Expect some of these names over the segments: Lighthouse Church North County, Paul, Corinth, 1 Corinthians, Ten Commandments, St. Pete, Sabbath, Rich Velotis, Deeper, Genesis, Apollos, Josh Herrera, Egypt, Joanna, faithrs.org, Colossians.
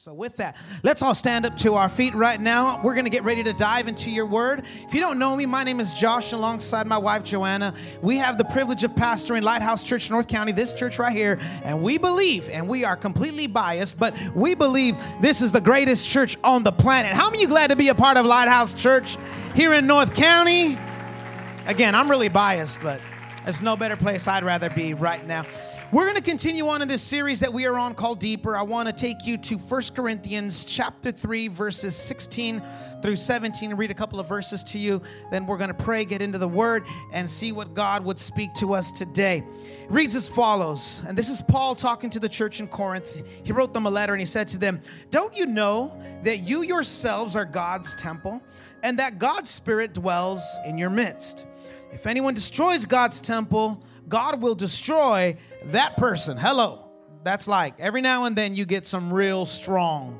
So with that, let's all stand up to our feet right now. We're going to get ready to dive into your word. If you don't know me, my name is Josh. Alongside my wife, Joanna, we have the privilege of pastoring Lighthouse Church North County, this church right here. And we believe, and we are completely biased, but we believe this is the greatest church on the planet. How many of you glad to be a part of Lighthouse Church here in North County? Again, I'm really biased, but there's no better place I'd rather be right now. We're going to continue on in this series that we are on called Deeper. I want to take you to 1 Corinthians chapter 3, verses 16 through 17. Read a couple of verses to you. Then we're going to pray, get into the word, and see what God would speak to us today. It reads as follows, and this is Paul talking to the church in Corinth. He wrote them a letter, and he said to them, "Don't you know that you yourselves are God's temple, and that God's Spirit dwells in your midst? If anyone destroys God's temple, God will destroy that person." Hello. That's like every now and then you get some real strong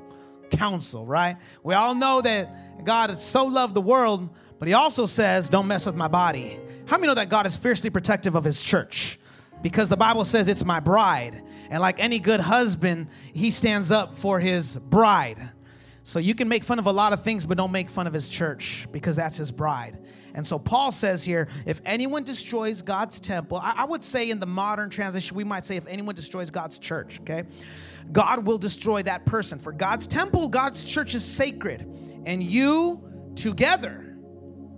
counsel, right? We all know that God has so loved the world, but he also says, don't mess with my body. How many know that God is fiercely protective of his church? Because the Bible says it's my bride. And like any good husband, he stands up for his bride. So you can make fun of a lot of things, but don't make fun of his church because that's his bride. And so Paul says here, if anyone destroys God's temple, I would say in the modern translation, we might say if anyone destroys God's church, okay, God will destroy that person. For God's temple, God's church is sacred, and you together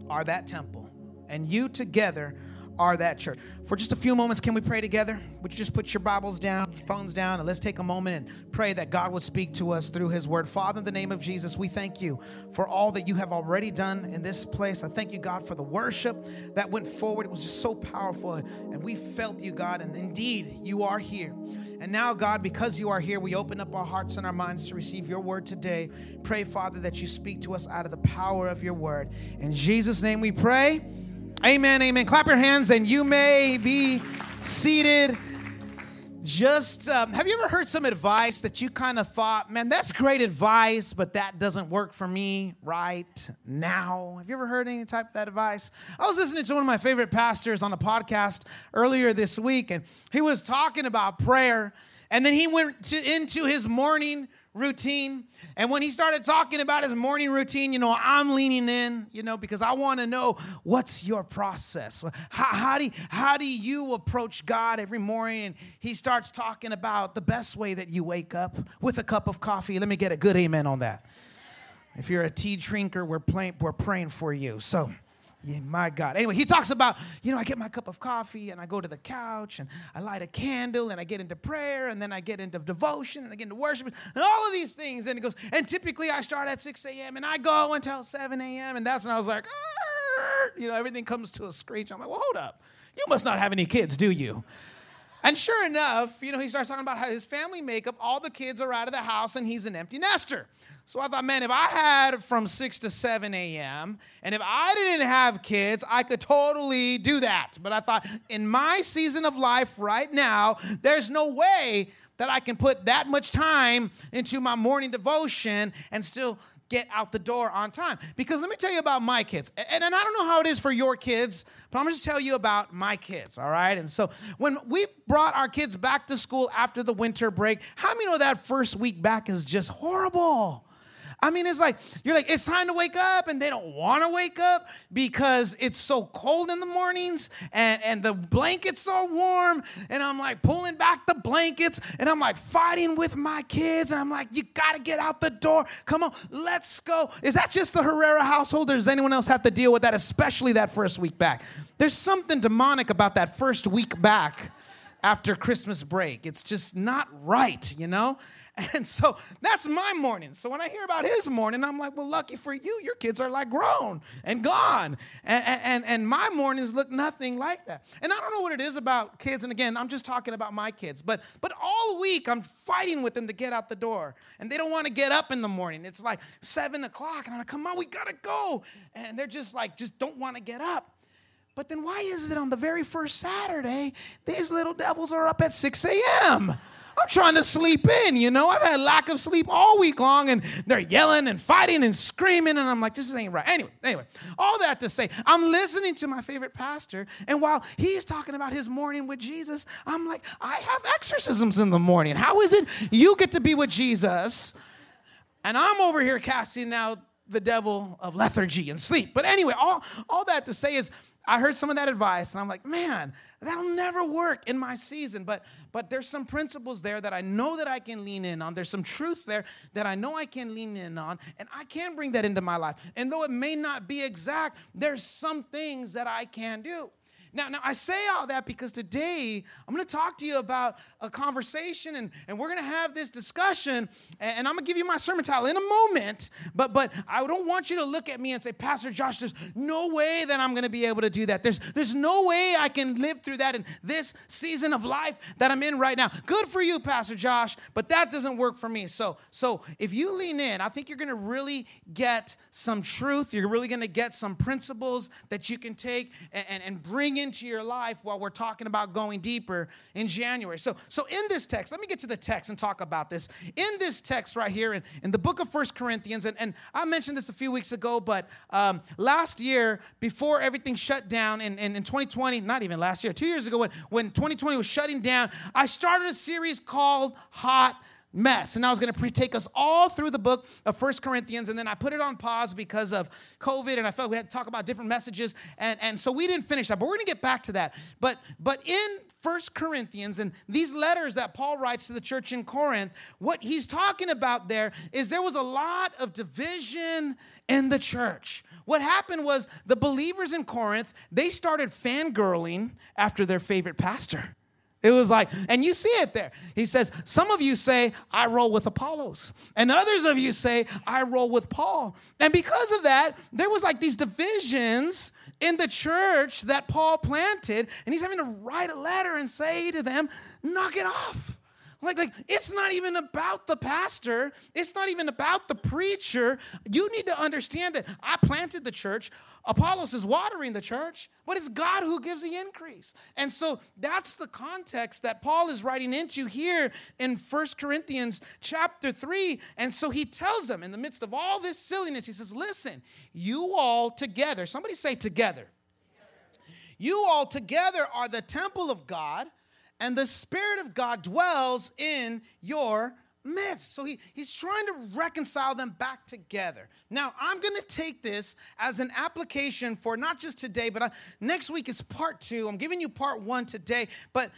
are that temple, and you together are that church. For just a few moments, can we pray together? Would you just put your Bibles down, phones down, and let's take a moment and pray that God will speak to us through his word. Father, in the name of Jesus, we thank you for all that you have already done in this place. I thank you, God, for the worship that went forward. It was just so powerful, and we felt you, God, and indeed, you are here. And now, God, because you are here, we open up our hearts and our minds to receive your word today. Pray, Father, that you speak to us out of the power of your word. In Jesus' name we pray. Amen, amen. Clap your hands and you may be seated. Have you ever heard some advice that you kind of thought, man, that's great advice, but that doesn't work for me right now? Have you ever heard any type of that advice? I was listening to one of my favorite pastors on a podcast earlier this week, and he was talking about prayer, and then he went into his morning routine. And when he started talking about his morning routine, I'm leaning in, because I want to know what's your process. How do you approach God every morning? And he starts talking about the best way that you wake up with a cup of coffee. Let me get a good amen on that. If you're a tea drinker, we're praying for you. So yeah, my God. Anyway, he talks about, I get my cup of coffee and I go to the couch and I light a candle and I get into prayer and then I get into devotion and I get into worship and all of these things. And he goes, and typically I start at 6 a.m. and I go until 7 a.m. And that's when I was like, everything comes to a screech. I'm like, well, hold up. You must not have any kids, do you? And sure enough, he starts talking about how his family makeup, all the kids are out of the house and he's an empty nester. So I thought, man, if I had from 6 to 7 a.m., and if I didn't have kids, I could totally do that. But I thought, in my season of life right now, there's no way that I can put that much time into my morning devotion and still get out the door on time. Because let me tell you about my kids. And I don't know how it is for your kids, but I'm going to tell you about my kids, all right? And so when we brought our kids back to school after the winter break, how many know that first week back is just horrible? I mean, it's like, you're like, it's time to wake up, and they don't want to wake up because it's so cold in the mornings, and the blankets are warm, and I'm like pulling back the blankets, and I'm like fighting with my kids, and I'm like, you got to get out the door. Come on, let's go. Is that just the Herrera household, or does anyone else have to deal with that, especially that first week back? There's something demonic about that first week back after Christmas break. It's just not right, you know? And so that's my morning. So when I hear about his morning, I'm like, well, lucky for you, your kids are like grown and gone. And my mornings look nothing like that. And I don't know what it is about kids. And again, I'm just talking about my kids. But all week, I'm fighting with them to get out the door. And they don't want to get up in the morning. It's like 7 o'clock. And I'm like, come on, we got to go. And they're just like, just don't want to get up. But then why is it on the very first Saturday, these little devils are up at 6 a.m.? I'm trying to sleep in, you know. I've had lack of sleep all week long, and they're yelling and fighting and screaming, and I'm like, this ain't right. Anyway, all that to say, I'm listening to my favorite pastor, and while he's talking about his morning with Jesus, I'm like, I have exorcisms in the morning. How is it you get to be with Jesus, and I'm over here casting out the devil of lethargy and sleep? But anyway, all that to say is, I heard some of that advice, and I'm like, man, that'll never work in my season. But there's some principles there that I know that I can lean in on. There's some truth there that I know I can lean in on, and I can bring that into my life. And though it may not be exact, there's some things that I can do. Now, I say all that because today I'm going to talk to you about a conversation, and we're going to have this discussion, and I'm going to give you my sermon title in a moment, but I don't want you to look at me and say, Pastor Josh, there's no way that I'm going to be able to do that. There's no way I can live through that in this season of life that I'm in right now. Good for you, Pastor Josh, but that doesn't work for me. So if you lean in, I think you're going to really get some truth. You're really going to get some principles that you can take and bring into your life while we're talking about going deeper in January. So in this text, let me get to the text and talk about this. In this text right here in the book of 1 Corinthians, and I mentioned this a few weeks ago, but last year, before everything shut down in 2020, not even last year, 2 years ago when 2020 was shutting down, I started a series called Hot Mess. And I was going to take us all through the book of 1 Corinthians, and then I put it on pause because of COVID, and I felt we had to talk about different messages, and so we didn't finish that, but we're going to get back to that. But in 1 Corinthians and these letters that Paul writes to the church in Corinth, what he's talking about there is there was a lot of division in the church. What happened was the believers in Corinth, they started fangirling after their favorite pastor. It was like, and you see it there. He says, some of you say, I roll with Apollos. And others of you say, I roll with Paul. And because of that, there was like these divisions in the church that Paul planted. And he's having to write a letter and say to them, knock it off. Like it's not even about the pastor. It's not even about the preacher. You need to understand that I planted the church. Apollos is watering the church, but it's God who gives the increase. And so that's the context that Paul is writing into here in 1 Corinthians chapter 3. And so he tells them in the midst of all this silliness, he says, listen, you all together, somebody say together. You all together are the temple of God, and the Spirit of God dwells in your midst. So he's trying to reconcile them back together. Now, I'm going to take this as an application for not just today, but next week is part 2. I'm giving you part 1 today. But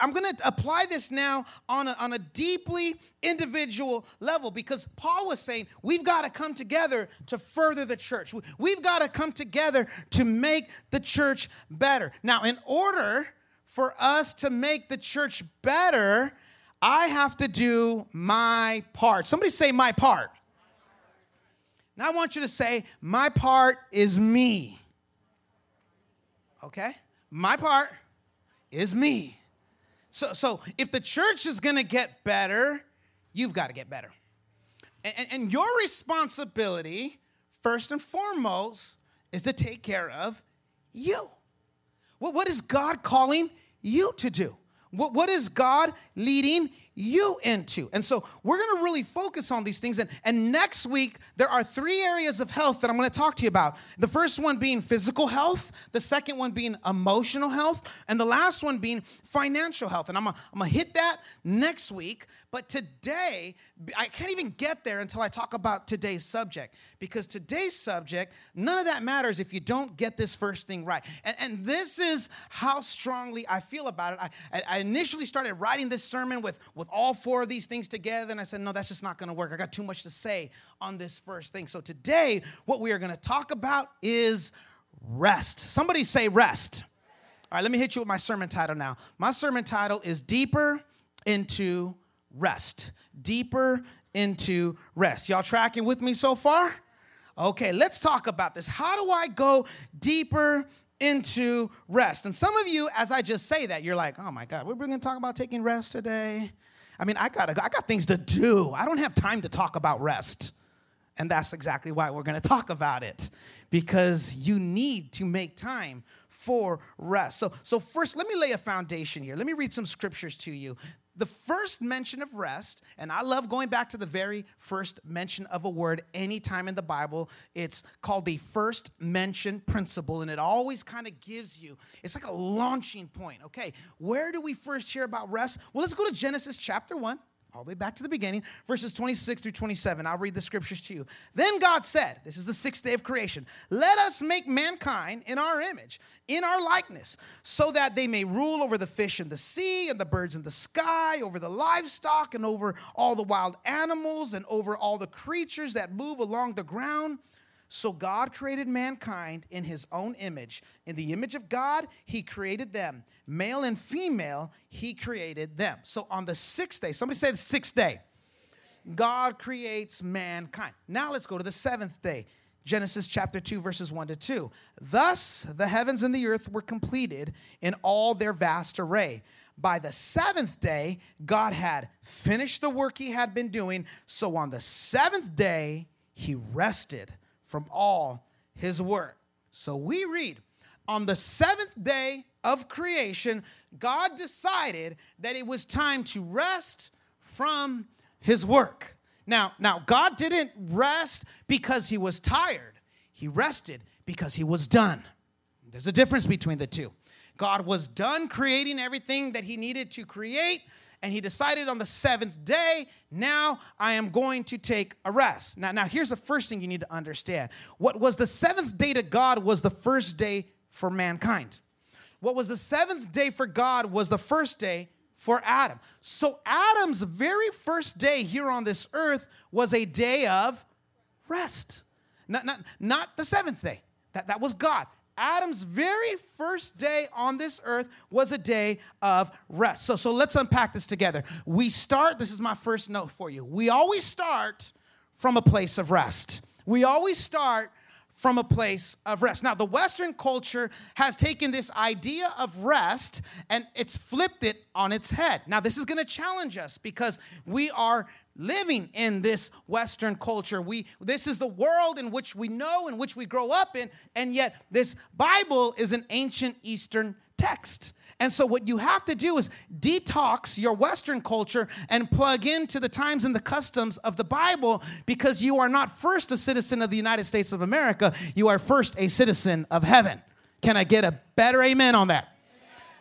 I'm going to apply this now on a deeply individual level, because Paul was saying we've got to come together to further the church. We've got to come together to make the church better. Now, in order for us to make the church better, I have to do my part. Somebody say my part. Now I want you to say, my part is me. Okay? My part is me. So if the church is going to get better, you've got to get better. And your responsibility, first and foremost, is to take care of you. Well, what is God calling you to do? What is God leading you into? And so we're going to really focus on these things. And next week, there are 3 areas of health that I'm going to talk to you about. The first one being physical health, the second one being emotional health, and the last one being financial health. And I'm going to hit that next week. But today, I can't even get there until I talk about today's subject. Because today's subject, none of that matters if you don't get this first thing right. And this is how strongly I feel about it. I initially started writing this sermon with all 4 of these things together. And I said, no, that's just not going to work. I got too much to say on this first thing. So today, what we are going to talk about is rest. Somebody say rest. All right, let me hit you with my sermon title now. My sermon title is Deeper into Rest. Deeper into Rest. Y'all tracking with me so far? Okay, let's talk about this. How do I go deeper into rest? And some of you, as I just say that, you're like, oh my God, we're going to talk about taking rest today? I mean, I got things to do. I don't have time to talk about rest. And that's exactly why we're going to talk about it, because you need to make time for rest. So first, let me lay a foundation here. Let me read some scriptures to you. The first mention of rest, and I love going back to the very first mention of a word anytime in the Bible. It's called the first mention principle, and it always kind of gives you, it's like a launching point. Okay, where do we first hear about rest? Well, let's go to Genesis chapter 1, all the way back to the beginning, verses 26 through 27. I'll read the scriptures to you. Then God said, this is the sixth day of creation, let us make mankind in our image, in our likeness, so that they may rule over the fish in the sea and the birds in the sky, over the livestock and over all the wild animals and over all the creatures that move along the ground. So God created mankind in his own image. In the image of God, he created them. Male and female, he created them. So on the sixth day, somebody said sixth day, God creates mankind. Now let's go to the seventh day. Genesis chapter 2, verses 1 to 2. Thus the heavens and the earth were completed in all their vast array. By the seventh day, God had finished the work he had been doing. So on the seventh day, he rested from all his work. So we read, on the seventh day of creation, God decided that it was time to rest from his work. Now, God didn't rest because he was tired. He rested because he was done. There's a difference between the two. God was done creating everything that he needed to create, and he decided on the seventh day, now I am going to take a rest. Now, here's the first thing you need to understand. What was the seventh day to God was the first day for mankind. What was the seventh day for God was the first day for Adam. So Adam's very first day here on this earth was a day of rest. Not the seventh day. That was God. Adam's very first day on this earth was a day of rest. So let's unpack this together. This is my first note for you. We always start from a place of rest. We always start from a place of rest. Now, the Western culture has taken this idea of rest and it's flipped it on its head. Now, this is going to challenge us because we are living in this Western culture. This is the world in which we know, in which we grow up in, and yet this Bible is an ancient Eastern text. And so what you have to do is detox your Western culture and plug into the times and the customs of the Bible, because you are not first a citizen of the United States of America. You are first a citizen of heaven. Can I get a better amen on that?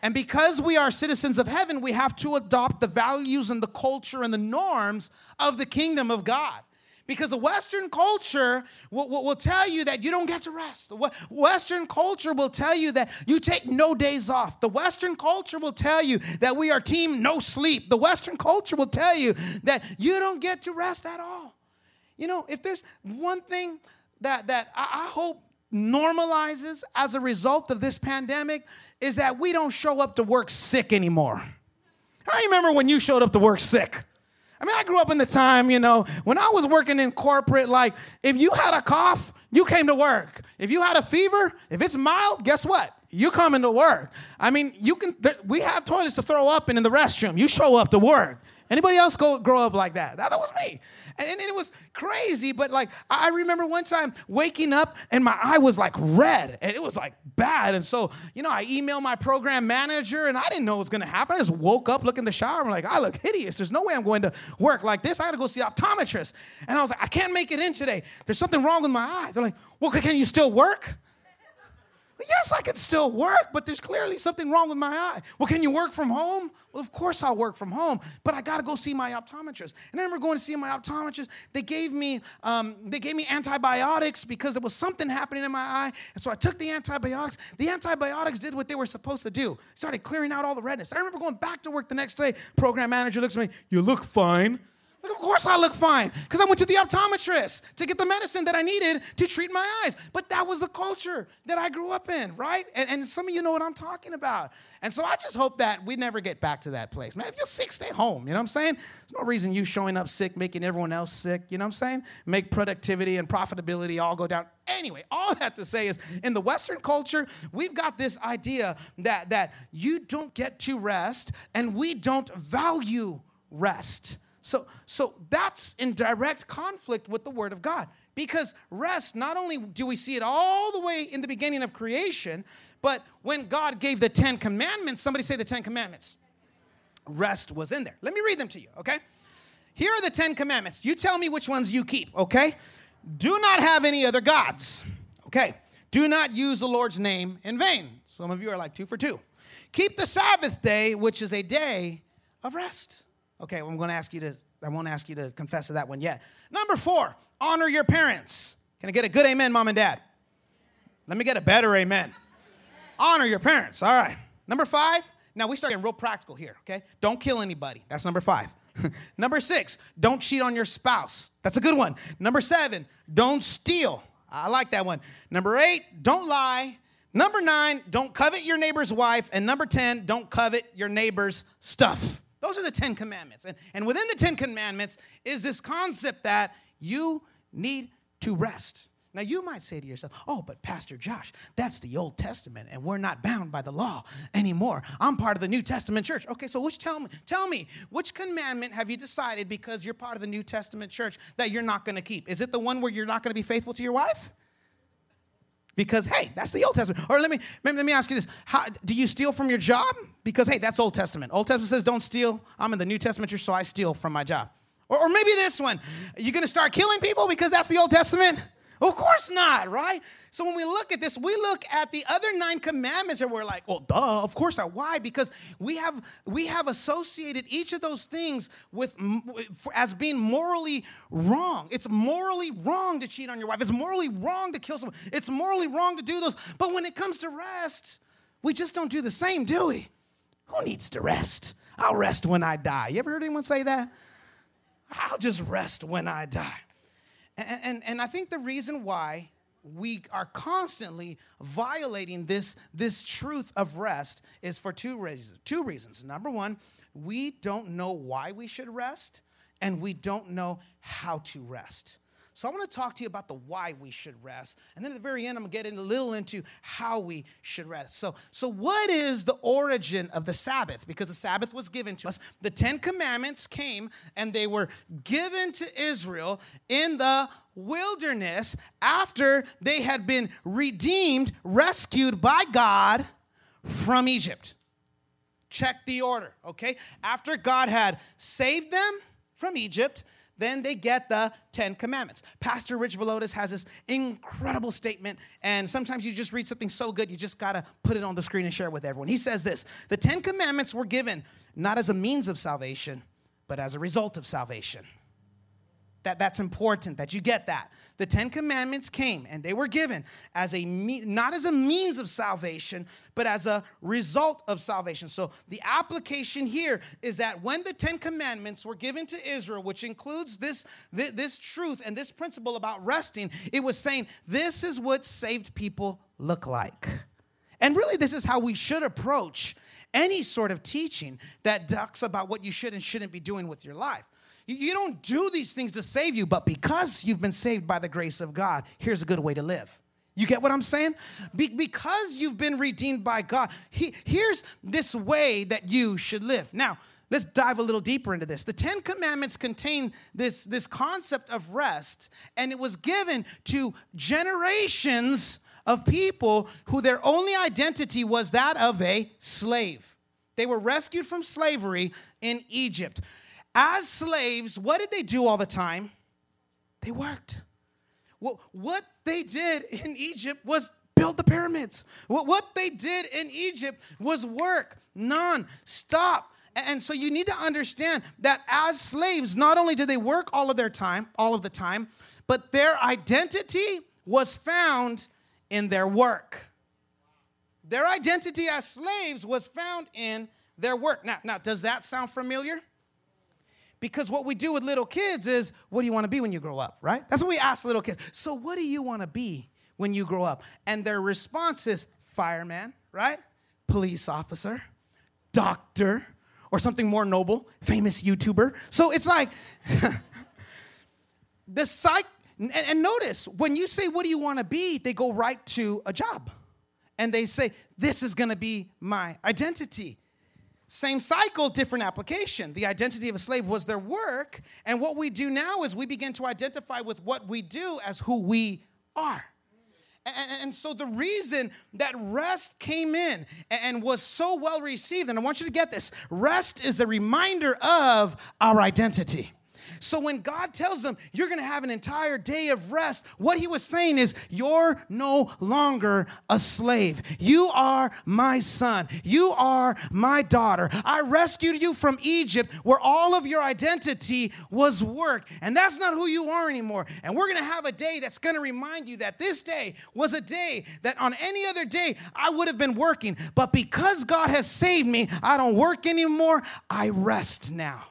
And because we are citizens of heaven, we have to adopt the values and the culture and the norms of the kingdom of God. Because the Western culture will tell you that you don't get to rest. The Western culture will tell you that you take no days off. The Western culture will tell you that we are team no sleep. The Western culture will tell you that you don't get to rest at all. You know, if there's one thing that I hope normalizes as a result of this pandemic is that we don't show up to work sick anymore. I remember when you showed up to work sick. I mean, I grew up in the time, you know, when I was working in corporate, like if you had a cough, you came to work. If you had a fever, if it's mild, guess what? You come into work. I mean, we have toilets to throw up in the restroom. You show up to work. Anybody else grow up like that? That was me. And it was crazy, but like I remember one time waking up and my eye was like red and it was like bad. And so, you know, I emailed my program manager and I didn't know what was going to happen. I just woke up, looked in the shower. I'm like, I look hideous. There's no way I'm going to work like this. I got to go see an optometrist. And I was like, I can't make it in today. There's something wrong with my eye. They're like, well, can you still work? Yes, I can still work, but there's clearly something wrong with my eye. Well, can you work from home? Well, of course I'll work from home, but I got to go see my optometrist. And I remember going to see my optometrist. They gave me antibiotics because there was something happening in my eye. And so I took the antibiotics. The antibiotics did what they were supposed to do. Started clearing out all the redness. I remember going back to work the next day. Program manager looks at me, you look fine. Of course I look fine, because I went to the optometrist to get the medicine that I needed to treat my eyes. But that was the culture that I grew up in, right? And some of you know what I'm talking about. And so I just hope that we never get back to that place. Man, if you're sick, stay home. You know what I'm saying? There's no reason you showing up sick, making everyone else sick. You know what I'm saying? Make productivity and profitability all go down. Anyway, all that to say is in the Western culture, we've got this idea that you don't get to rest and we don't value rest. So that's in direct conflict with the Word of God, because rest, not only do we see it all the way in the beginning of creation, but when God gave the Ten Commandments, somebody say the Ten Commandments. Rest was in there. Let me read them to you, okay? Here are the Ten Commandments. You tell me which ones you keep, okay? Do not have any other gods, okay? Do not use the Lord's name in vain. Some of you are like 2 for 2. Keep the Sabbath day, which is a day of rest. Okay, well, I won't ask you to confess to that one yet. Number 4, honor your parents. Can I get a good amen, mom and dad? Let me get a better amen. Honor your parents. All right. Number 5, now we start getting real practical here, okay? Don't kill anybody. That's number 5. Number 6, don't cheat on your spouse. That's a good one. Number 7, don't steal. I like that one. Number 8, don't lie. Number 9, don't covet your neighbor's wife. And number 10, don't covet your neighbor's stuff. Those are the Ten Commandments. And within the Ten Commandments is this concept that you need to rest. Now, you might say to yourself, oh, but Pastor Josh, that's the Old Testament, and we're not bound by the law anymore. I'm part of the New Testament church. Okay, so tell me, which commandment have you decided, because you're part of the New Testament church, that you're not going to keep? Is it the one where you're not going to be faithful to your wife? Because, hey, that's the Old Testament. Or let me ask you this. How, do you steal from your job? Because, hey, that's Old Testament. Old Testament says don't steal. I'm in the New Testament church, so I steal from my job. Or maybe this one. You're going to start killing people because that's the Old Testament? Of course not, right? So when we look at this, we look at the other 9 commandments and we're like, well, duh, of course not. Why? Because we have associated each of those things as being morally wrong. It's morally wrong to cheat on your wife. It's morally wrong to kill someone. It's morally wrong to do those. But when it comes to rest, we just don't do the same, do we? Who needs to rest? I'll rest when I die. You ever heard anyone say that? I'll just rest when I die. And I think the reason why we are constantly violating this truth of rest is for two reasons. Number one, we don't know why we should rest, and we don't know how to rest. So I want to talk to you about the why we should rest. And then at the very end, I'm going to get into how we should rest. So what is the origin of the Sabbath? Because the Sabbath was given to us. The Ten Commandments came, and they were given to Israel in the wilderness after they had been redeemed, rescued by God from Egypt. Check the order, okay? After God had saved them from Egypt, then they get the Ten Commandments. Pastor Rich Velotis has this incredible statement, and sometimes you just read something so good, you just got to put it on the screen and share it with everyone. He says this: the Ten Commandments were given not as a means of salvation, but as a result of salvation. That's important that you get that. The Ten Commandments came, and they were given as not as a means of salvation, but as a result of salvation. So the application here is that when the Ten Commandments were given to Israel, which includes this truth and this principle about resting, it was saying this is what saved people look like. And really, this is how we should approach any sort of teaching that talks about what you should and shouldn't be doing with your life. You don't do these things to save you, but because you've been saved by the grace of God, here's a good way to live. You get what I'm saying? Because you've been redeemed by God, here's this way that you should live. Now, let's dive a little deeper into this. The Ten Commandments contain this concept of rest, and it was given to generations of people who their only identity was that of a slave. They were rescued from slavery in Egypt. As slaves, what did they do all the time? They worked. Well, what they did in Egypt was build the pyramids. What they did in Egypt was work non-stop. And so you need to understand that as slaves, not only did they work all of the time, but their identity was found in their work. Their identity as slaves was found in their work. Now, does that sound familiar? Because what we do with little kids is, what do you want to be when you grow up, right? That's what we ask little kids. So what do you want to be when you grow up? And their response is fireman, right? Police officer, doctor, or something more noble, famous YouTuber. So it's like the psych. And notice, when you say, what do you want to be? They go right to a job. And they say, this is going to be my identity. Same cycle, different application. The identity of a slave was their work. And what we do now is we begin to identify with what we do as who we are. And so the reason that rest came in and was so well received, and I want you to get this, rest is a reminder of our identity. So when God tells them, you're going to have an entire day of rest, what he was saying is, you're no longer a slave. You are my son. You are my daughter. I rescued you from Egypt, where all of your identity was work. And that's not who you are anymore. And we're going to have a day that's going to remind you that this day was a day that on any other day I would have been working. But because God has saved me, I don't work anymore. I rest now.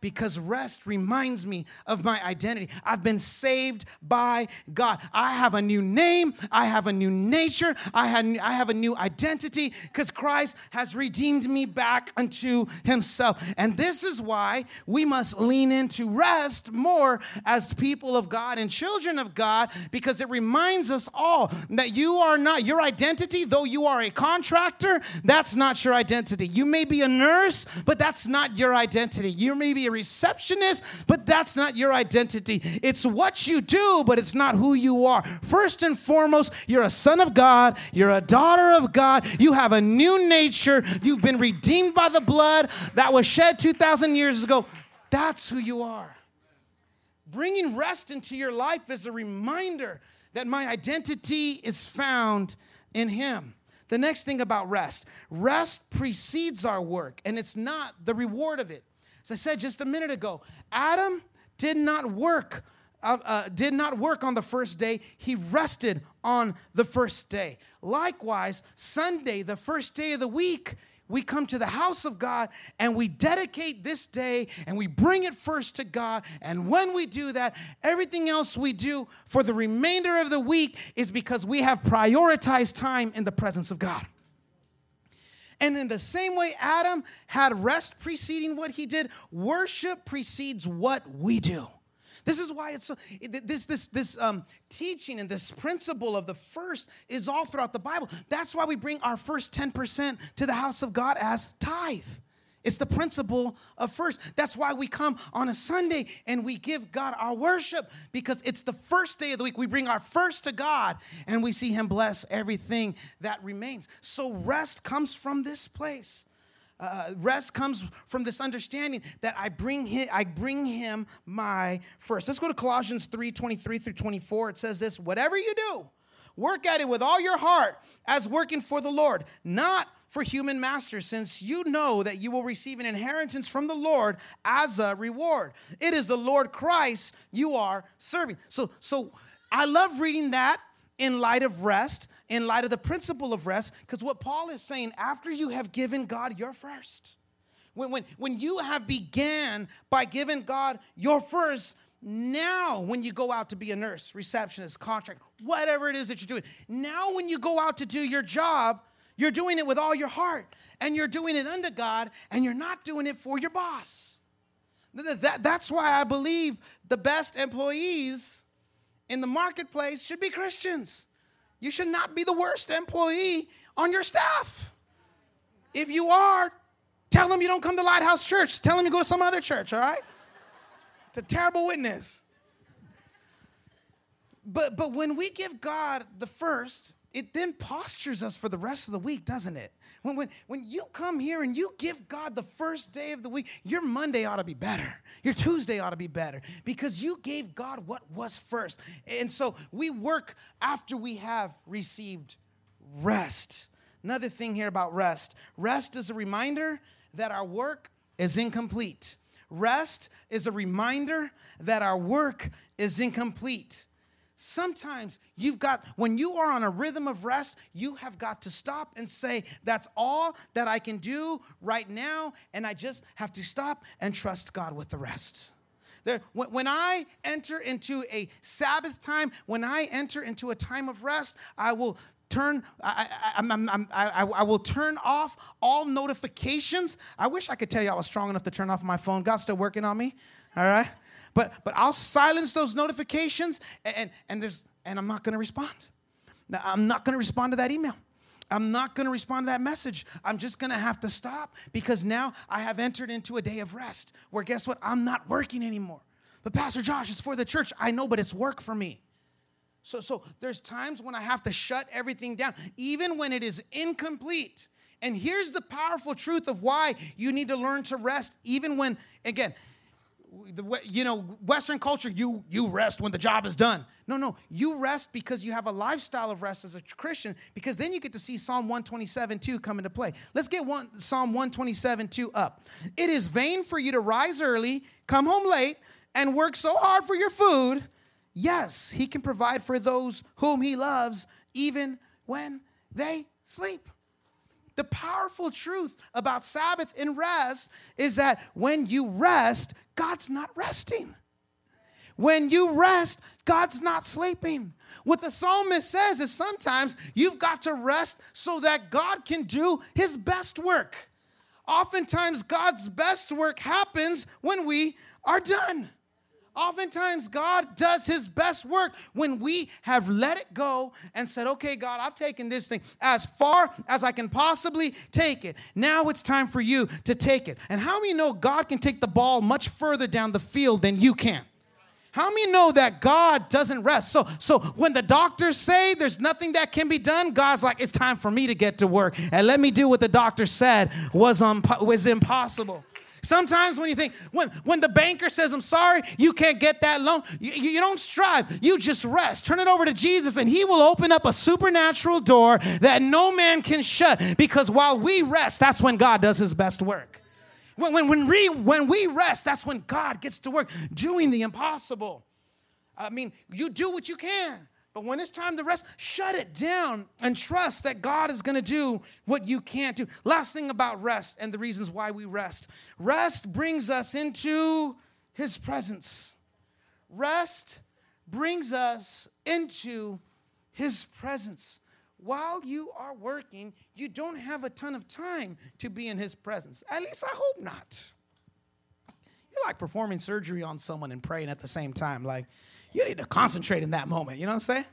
Because rest reminds me of my identity. I've been saved by God. I have a new name. I have a new nature. I have a new identity because Christ has redeemed me back unto himself. And this is why we must lean into rest more as people of God and children of God, because it reminds us all that you are not your identity. Though you are a contractor, that's not your identity. You may be a nurse, but that's not your identity. You may be a receptionist, but that's not your identity. It's what you do, but it's not who you are. First and foremost, you're a son of God. You're a daughter of God. You have a new nature. You've been redeemed by the blood that was shed 2,000 years ago. That's who you are. Bringing rest into your life is a reminder that my identity is found in him. The next thing about rest, rest precedes our work, and it's not the reward of it. As I said just a minute ago, Adam did not work on the first day. He rested on the first day. Likewise, Sunday, the first day of the week, we come to the house of God and we dedicate this day and we bring it first to God. And when we do that, everything else we do for the remainder of the week is because we have prioritized time in the presence of God. And in the same way Adam had rest preceding what he did, worship precedes what we do. This is why it's so, this teaching and this principle of the first is all throughout the Bible. That's why we bring our first 10% to the house of God as tithe. It's the principle of first. That's why we come on a Sunday and we give God our worship, because it's the first day of the week. We bring our first to God and we see him bless everything that remains. So rest comes from this place. Rest comes from this understanding that I bring him my first. Let's go to Colossians 3:23 through 24. It says this, whatever you do, work at it with all your heart as working for the Lord, not for human masters, since you know that you will receive an inheritance from the Lord as a reward. It is the Lord Christ you are serving. So I love reading that in light of rest, in light of the principle of rest, because what Paul is saying, after you have given God your first, when you have began by giving God your first, now when you go out to be a nurse, receptionist, contractor, whatever it is that you're doing, now when you go out to do your job, you're doing it with all your heart, and you're doing it unto God, and you're not doing it for your boss. That's why I believe the best employees in the marketplace should be Christians. You should not be the worst employee on your staff. If you are, tell them you don't come to Lighthouse Church. Tell them you go to some other church, all right? It's a terrible witness. But when we give God the first, it then postures us for the rest of the week, doesn't it? When you come here and you give God the first day of the week, your Monday ought to be better. Your Tuesday ought to be better, because you gave God what was first. And so we work after we have received rest. Another thing here about rest. Rest is a reminder that our work is incomplete. Rest is a reminder that our work is incomplete. Sometimes you've got, when you are on a rhythm of rest, you have got to stop and say, that's all that I can do right now, and I just have to stop and trust God with the rest. When I enter into a Sabbath time, when I enter into a time of rest, I will turn off all notifications. I wish I could tell you I was strong enough to turn off my phone. God's still working on me, all right? But I'll silence those notifications, and I'm not going to respond. Now, I'm not going to respond to that email. I'm not going to respond to that message. I'm just going to have to stop because now I have entered into a day of rest where, guess what? I'm not working anymore. But Pastor Josh, it's for the church. I know, but it's work for me. So there's times when I have to shut everything down, even when it is incomplete. And here's the powerful truth of why you need to learn to rest, even when, again, Western culture, you rest when the job is done. No, you rest because you have a lifestyle of rest as a Christian, because then you get to see Psalm 127:2 come into play. Let's get Psalm 127:2 up. It is vain for you to rise early, come home late, and work so hard for your food. Yes, he can provide for those whom he loves, even when they sleep. The powerful truth about Sabbath and rest is that when you rest, God's not resting. When you rest, God's not sleeping. What the psalmist says is sometimes you've got to rest so that God can do his best work. Oftentimes, God's best work happens when we are done. Oftentimes, God does his best work when we have let it go and said, okay, God, I've taken this thing as far as I can possibly take it. Now it's time for you to take it. And how many know God can take the ball much further down the field than you can? How many know that God doesn't rest? So when the doctors say there's nothing that can be done, God's like, it's time for me to get to work. And let me do what the doctor said was impossible. Sometimes when you think, when the banker says, I'm sorry, you can't get that loan, you don't strive. You just rest. Turn it over to Jesus, and he will open up a supernatural door that no man can shut, because while we rest, that's when God does his best work. When we rest, that's when God gets to work doing the impossible. I mean, you do what you can, but when it's time to rest, shut it down and trust that God is going to do what you can't do. Last thing about rest and the reasons why we rest. Rest brings us into his presence. Rest brings us into his presence. While you are working, you don't have a ton of time to be in his presence. At least I hope not. You're like performing surgery on someone and praying at the same time, like, you need to concentrate in that moment. You know what I'm saying?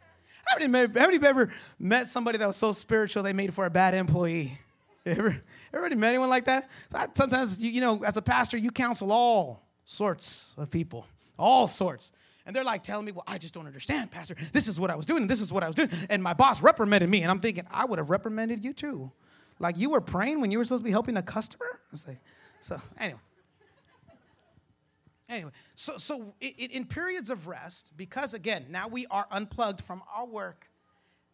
How many ever met somebody that was so spiritual they made for a bad employee? Everybody met anyone like that? Sometimes, as a pastor, you counsel all sorts of people, all sorts. And they're like telling me, well, I just don't understand, Pastor. This is what I was doing, and this is what I was doing. And my boss reprimanded me. And I'm thinking, I would have reprimanded you too. Like, you were praying when you were supposed to be helping a customer? I was like, so anyway. So in periods of rest, because, again, now we are unplugged from our work,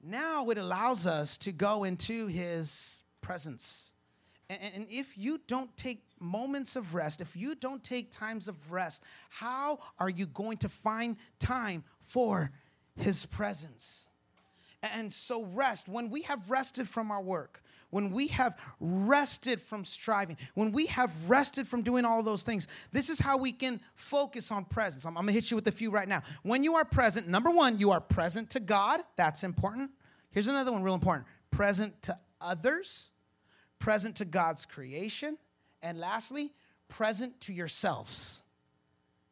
now it allows us to go into his presence. And if you don't take moments of rest, if you don't take times of rest, how are you going to find time for his presence? And so rest, when we have rested from our work, when we have rested from striving, when we have rested from doing all those things, this is how we can focus on presence. I'm going to hit you with a few right now. When you are present, number one, you are present to God. That's important. Here's another one real important. Present to others, present to God's creation, and lastly, present to yourselves.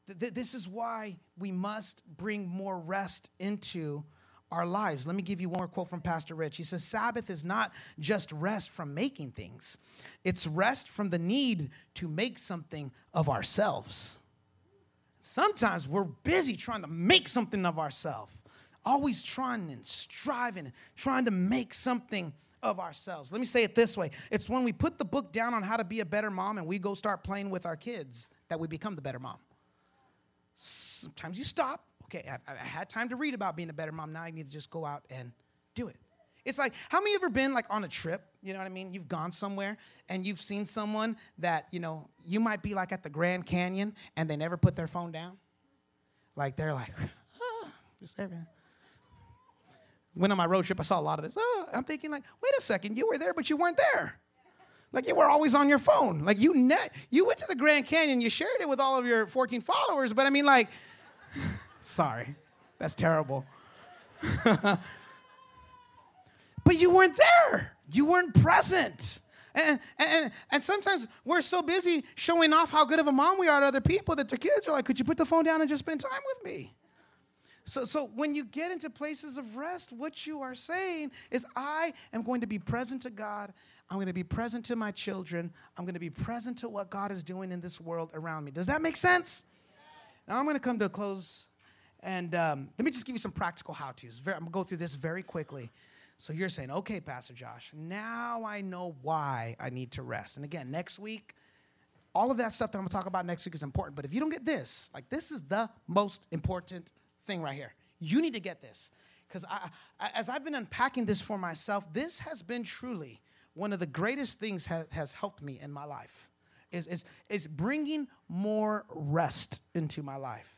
This is why we must bring more rest into our lives. Let me give you one more quote from Pastor Rich. He says, Sabbath is not just rest from making things. It's rest from the need to make something of ourselves. Sometimes we're busy trying to make something of ourselves, always trying and striving, trying to make something of ourselves. Let me say it this way. It's when we put the book down on how to be a better mom and we go start playing with our kids that we become the better mom. Sometimes you stop. Okay, I had time to read about being a better mom. Now I need to just go out and do it. It's like, how many ever been like on a trip? You know what I mean? You've gone somewhere and you've seen someone that, you might be like at the Grand Canyon and they never put their phone down. Like they're like, just everything. Went on my road trip, I saw a lot of this. Oh, I'm thinking like, wait a second, you were there, but you weren't there. Like, you were always on your phone. Like, you went to the Grand Canyon, you shared it with all of your 14 followers, but I mean, like, sorry, that's terrible. But you weren't there. You weren't present. And sometimes we're so busy showing off how good of a mom we are to other people that their kids are like, could you put the phone down and just spend time with me? So when you get into places of rest, what you are saying is, I am going to be present to God. I'm going to be present to my children. I'm going to be present to what God is doing in this world around me. Does that make sense? Now, I'm going to come to a close. And let me just give you some practical how-tos. I'm going to go through this very quickly. So you're saying, okay, Pastor Josh, now I know why I need to rest. And again, next week, all of that stuff that I'm going to talk about next week is important. But if you don't get this, like, this is the most important thing right here. You need to get this. Because as I've been unpacking this for myself, this has been truly one of the greatest things that has helped me in my life, is bringing more rest into my life.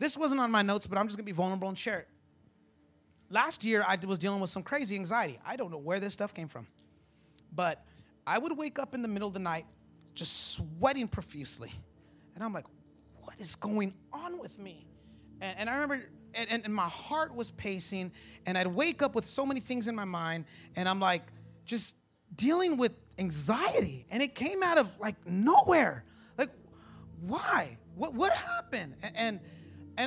This wasn't on my notes, but I'm just going to be vulnerable and share it. Last year, I was dealing with some crazy anxiety. I don't know where this stuff came from. But I would wake up in the middle of the night just sweating profusely. And I'm like, what is going on with me? And I remember, and my heart was pacing. And I'd wake up with so many things in my mind. And I'm like, just dealing with anxiety. And it came out of, like, nowhere. Like, why? What happened? And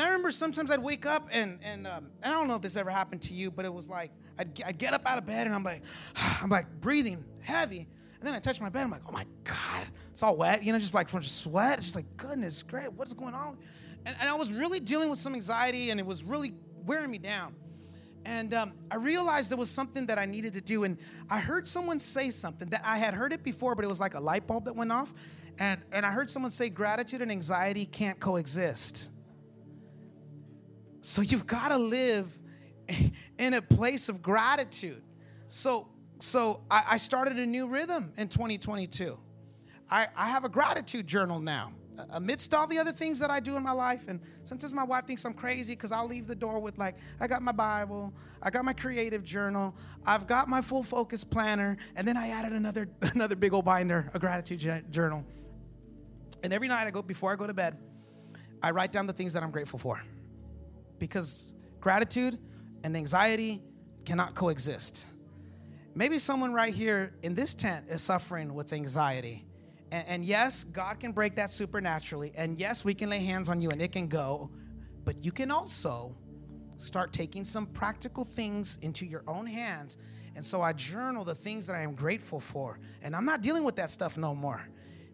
I remember sometimes I'd wake up and I don't know if this ever happened to you, but it was like I'd get up out of bed and I'm like breathing heavy, and then I touch my bed. I'm like, oh my God, it's all wet, just like from sweat. It's just like, goodness, great, what is going on? And I was really dealing with some anxiety, and it was really wearing me down. And I realized there was something that I needed to do, and I heard someone say something that I had heard it before, but it was like a light bulb that went off, and I heard someone say gratitude and anxiety can't coexist. So you've got to live in a place of gratitude. So I started a new rhythm in 2022. I have a gratitude journal now. Amidst all the other things that I do in my life, and sometimes my wife thinks I'm crazy because I'll leave the door with, like, I got my Bible, I got my creative journal, I've got my full focus planner, and then I added another big old binder, a gratitude journal. And every night before I go to bed, I write down the things that I'm grateful for. Because gratitude and anxiety cannot coexist. Maybe someone right here in this tent is suffering with anxiety. And yes, God can break that supernaturally. And yes, we can lay hands on you and it can go. But you can also start taking some practical things into your own hands. And so I journal the things that I am grateful for. And I'm not dealing with that stuff no more.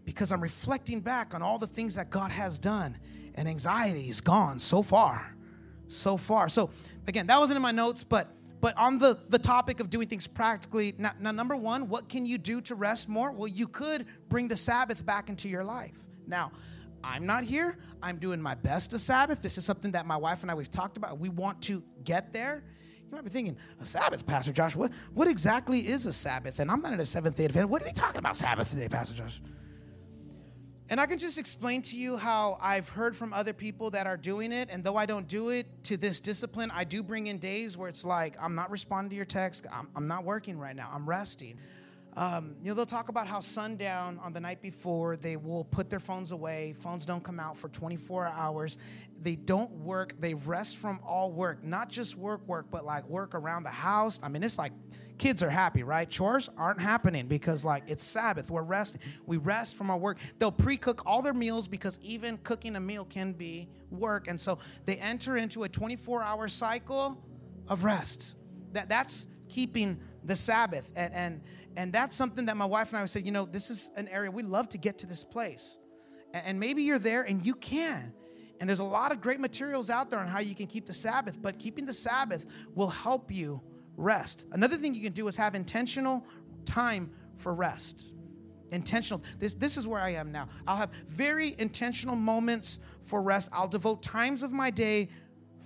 Because I'm reflecting back on all the things that God has done. And anxiety is gone so far. So again, that wasn't in my notes, but on the topic of doing things practically, now number one, what can you do to rest more? Well, you could bring the Sabbath back into your life. Now, I'm not here. I'm doing my best to Sabbath. This is something that my wife and I, we've talked about. We want to get there. You might be thinking, a Sabbath, Pastor Josh, what exactly is a Sabbath? And I'm not in a Seventh-day Adventist. What are we talking about Sabbath today, Pastor Josh? And I can just explain to you how I've heard from other people that are doing it. And though I don't do it to this discipline, I do bring in days where it's like, I'm not responding to your text. I'm not working right now. I'm resting. They'll talk about how sundown on the night before, they will put their phones away. Phones don't come out for 24 hours. They don't work. They rest from all work, not just work, but like work around the house. I mean, it's like kids are happy, right? Chores aren't happening because like it's Sabbath. We're resting. We rest from our work. They'll pre-cook all their meals because even cooking a meal can be work. And so they enter into a 24-hour cycle of rest. That's keeping the Sabbath. And that's something that my wife and I said, this is an area we love to get to this place. And maybe you're there and you can. And there's a lot of great materials out there on how you can keep the Sabbath, but keeping the Sabbath will help you rest. Another thing you can do is have intentional time for rest. Intentional. This is where I am now. I'll have very intentional moments for rest. I'll devote times of my day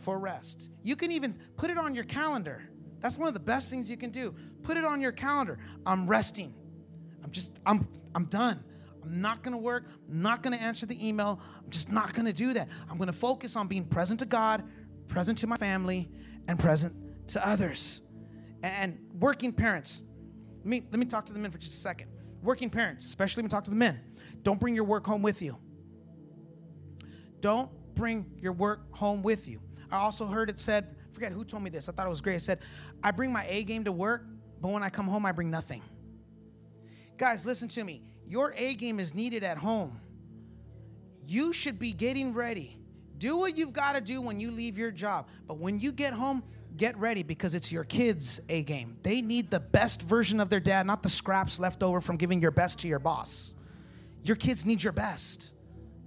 for rest. You can even put it on your calendar. That's one of the best things you can do. Put it on your calendar. I'm resting. I'm done. I'm not going to work. I'm not going to answer the email. I'm just not going to do that. I'm going to focus on being present to God, present to my family, and present to others. And working parents, let me talk to the men for just a second. Working parents, especially when we talk to the men, don't bring your work home with you. Don't bring your work home with you. I also heard it said, I forget who told me this, I thought it was great. It said, I bring my A game to work, but when I come home, I bring nothing. Guys, listen to me. Your A game is needed at home. You should be getting ready. Do what you've got to do when you leave your job. But when you get home, get ready, because it's your kids' A game. They need the best version of their dad, not the scraps left over from giving your best to your boss. Your kids need your best.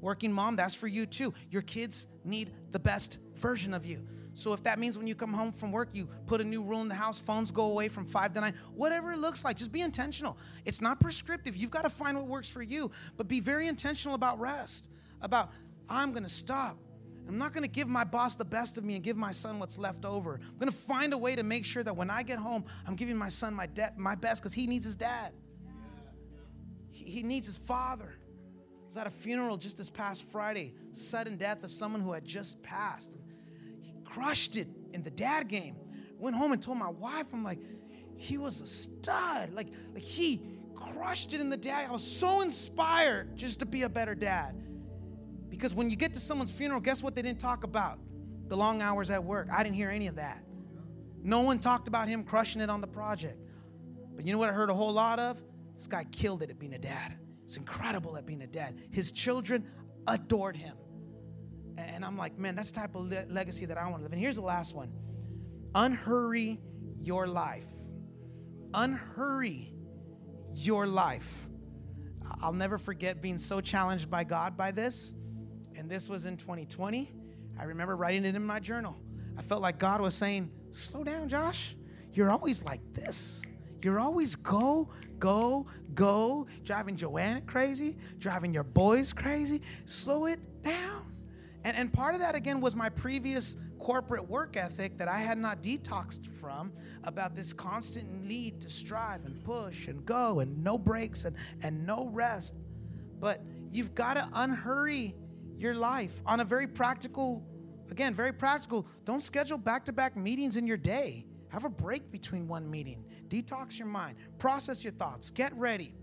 Working mom, that's for you too. Your kids need the best version of you. So if that means when you come home from work, you put a new rule in the house, phones go away from 5 to 9, whatever it looks like, just be intentional. It's not prescriptive. You've got to find what works for you, but be very intentional about rest, about I'm going to stop. I'm not going to give my boss the best of me and give my son what's left over. I'm going to find a way to make sure that when I get home, I'm giving my son my best, because he needs his dad. He needs his father. I was at a funeral just this past Friday, sudden death of someone who had just passed. He crushed it in the dad game. Went home and told my wife, I'm like, he was a stud. Like he crushed it in the dad. I was so inspired just to be a better dad. Because when you get to someone's funeral, guess what they didn't talk about? The long hours at work. I didn't hear any of that. No one talked about him crushing it on the project. But you know what I heard a whole lot of? This guy killed it at being a dad. He's incredible at being a dad. His children adored him. And I'm like, man, that's the type of legacy that I want to live. And here's the last one. Unhurry your life. Unhurry your life. I'll never forget being so challenged by God by this. And this was in 2020. I remember writing it in my journal. I felt like God was saying, slow down, Josh. You're always like this. You're always go, go, go, driving Joanna crazy, driving your boys crazy. Slow it down. And part of that, again, was my previous corporate work ethic that I had not detoxed from, about this constant need to strive and push and go and no breaks and no rest. But you've got to unhurry your life on a very practical, don't schedule back-to-back meetings in your day. Have a break between one meeting. Detox your mind. Process your thoughts. Get ready.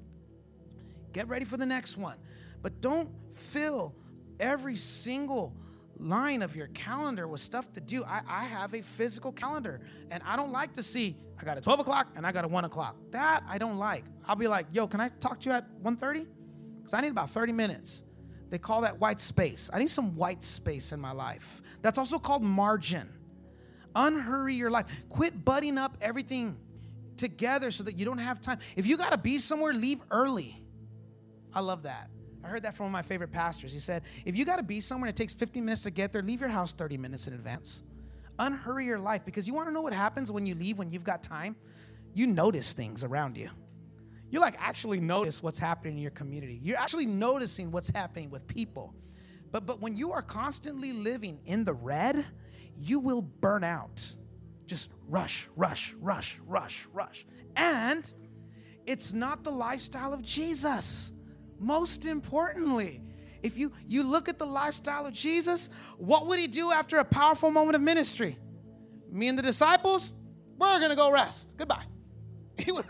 Get ready for the next one. But don't fill every single line of your calendar with stuff to do. I have a physical calendar, and I don't like to see, I got a 12 o'clock and I got a 1 o'clock. That I don't like. I'll be like, yo, can I talk to you at 1:30? Because I need about 30 minutes. They call that white space. I need some white space in my life. That's also called margin. Unhurry your life. Quit butting up everything together so that you don't have time. If you got to be somewhere, leave early. I love that. I heard that from one of my favorite pastors. He said, if you got to be somewhere and it takes 15 minutes to get there, leave your house 30 minutes in advance. Unhurry your life, because you want to know what happens when you leave, when you've got time. You notice things around you. You actually notice what's happening in your community. You're actually noticing what's happening with people. But when you are constantly living in the red, you will burn out. Just rush, rush, rush, rush, rush. And it's not the lifestyle of Jesus. Most importantly, if you look at the lifestyle of Jesus, what would he do after a powerful moment of ministry? Me and the disciples, we're going to go rest. Goodbye. He would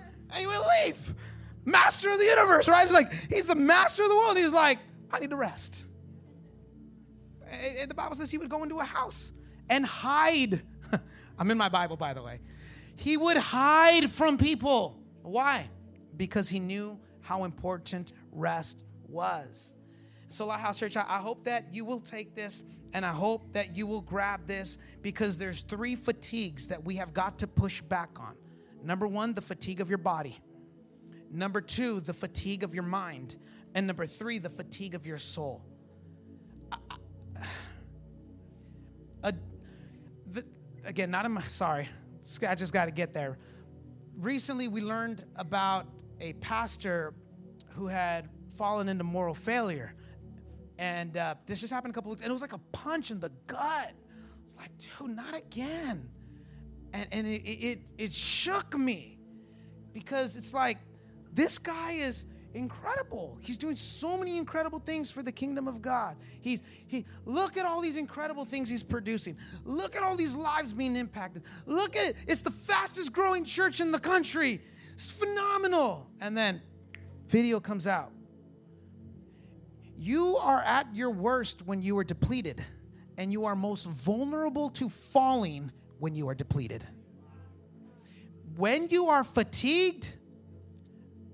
leave. Master of the universe, right? It's like, he's the master of the world. He's like, I need to rest. And the Bible says he would go into a house and hide. I'm in my Bible, by the way. He would hide from people. Why? Because he knew how important rest was. So Lighthouse Church, I hope that you will take this, and I hope that you will grab this, because there's 3 fatigues that we have got to push back on. Number 1, the fatigue of your body. Number 2, the fatigue of your mind. And number 3, the fatigue of your soul. I just got to get there. Recently, we learned about a pastor who had fallen into moral failure. And this just happened a couple of weeks, and it was like a punch in the gut. It's like, dude, not again. And it shook me, because it's like, this guy is incredible. He's doing so many incredible things for the kingdom of God. He look at all these incredible things he's producing. Look at all these lives being impacted. Look at it. It's the fastest growing church in the country. It's phenomenal. And then video comes out. You are at your worst when you are depleted, and you are most vulnerable to falling when you are depleted. When you are fatigued,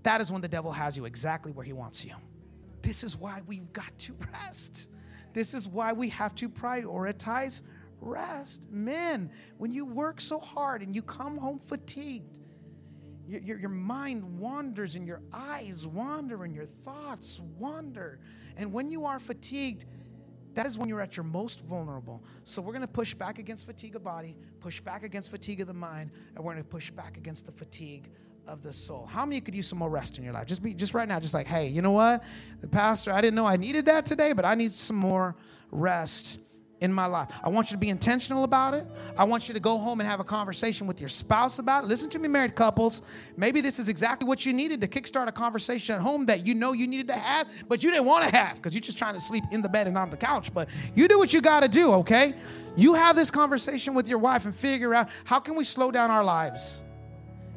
that is when the devil has you exactly where he wants you. This is why we've got to rest. This is why we have to prioritize rest. Men, when you work so hard and you come home fatigued, your mind wanders and your eyes wander and your thoughts wander. And when you are fatigued, that is when you're at your most vulnerable. So we're going to push back against fatigue of body, push back against fatigue of the mind, and we're going to push back against the fatigue of the soul. How many could use some more rest in your life? Just right now, just like, hey, you know what? The pastor, I didn't know I needed that today, but I need some more rest in my life. I want you to be intentional about it. I want you to go home and have a conversation with your spouse about it. Listen to me, married couples. Maybe this is exactly what you needed to kickstart a conversation at home that you know you needed to have, but you didn't want to have because you're just trying to sleep in the bed and on the couch. But you do what you got to do, okay? You have this conversation with your wife and figure out, how can we slow down our lives?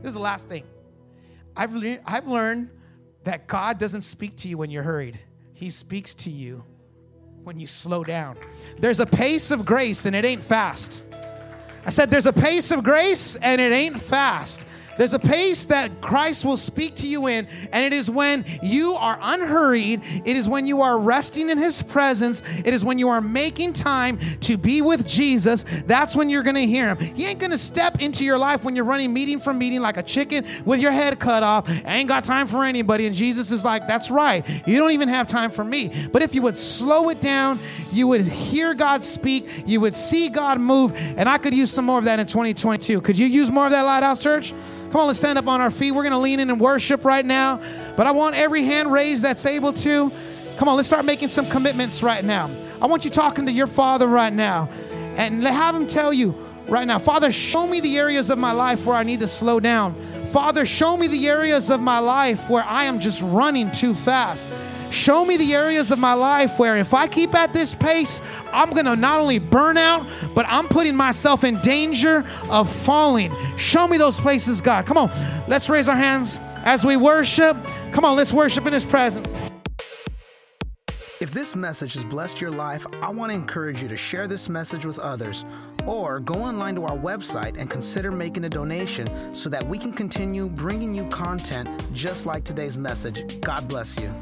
This is the last thing. I've learned that God doesn't speak to you when you're hurried. He speaks to you when you slow down. There's a pace of grace, and it ain't fast. I said there's a pace of grace, and it ain't fast. There's a pace that Christ will speak to you in, and it is when you are unhurried. It is when you are resting in his presence. It is when you are making time to be with Jesus. That's when you're going to hear him. He ain't going to step into your life when you're running meeting for meeting like a chicken with your head cut off. I ain't got time for anybody. And Jesus is like, that's right. You don't even have time for me. But if you would slow it down, you would hear God speak. You would see God move. And I could use some more of that in 2022. Could you use more of that, Lighthouse Church? Come on, let's stand up on our feet. We're going to lean in and worship right now. But I want every hand raised that's able to. Come on, let's start making some commitments right now. I want you talking to your Father right now. And have him tell you right now, Father, show me the areas of my life where I need to slow down. Father, show me the areas of my life where I am just running too fast. Show me the areas of my life where if I keep at this pace, I'm going to not only burn out, but I'm putting myself in danger of falling. Show me those places, God. Come on, let's raise our hands as we worship. Come on, let's worship in his presence. If this message has blessed your life, I want to encourage you to share this message with others, or go online to our website and consider making a donation so that we can continue bringing you content just like today's message. God bless you.